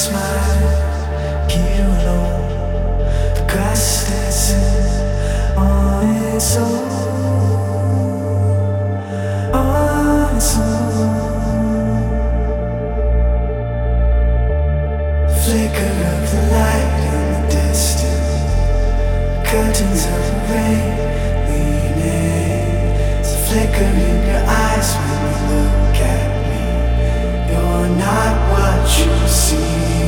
smile, here alone. The grass dancing on its own, on its own. Flicker of the light in the distance, curtains of the rain leaning. It's a flicker in your eyes when you look at me. You're not what you see.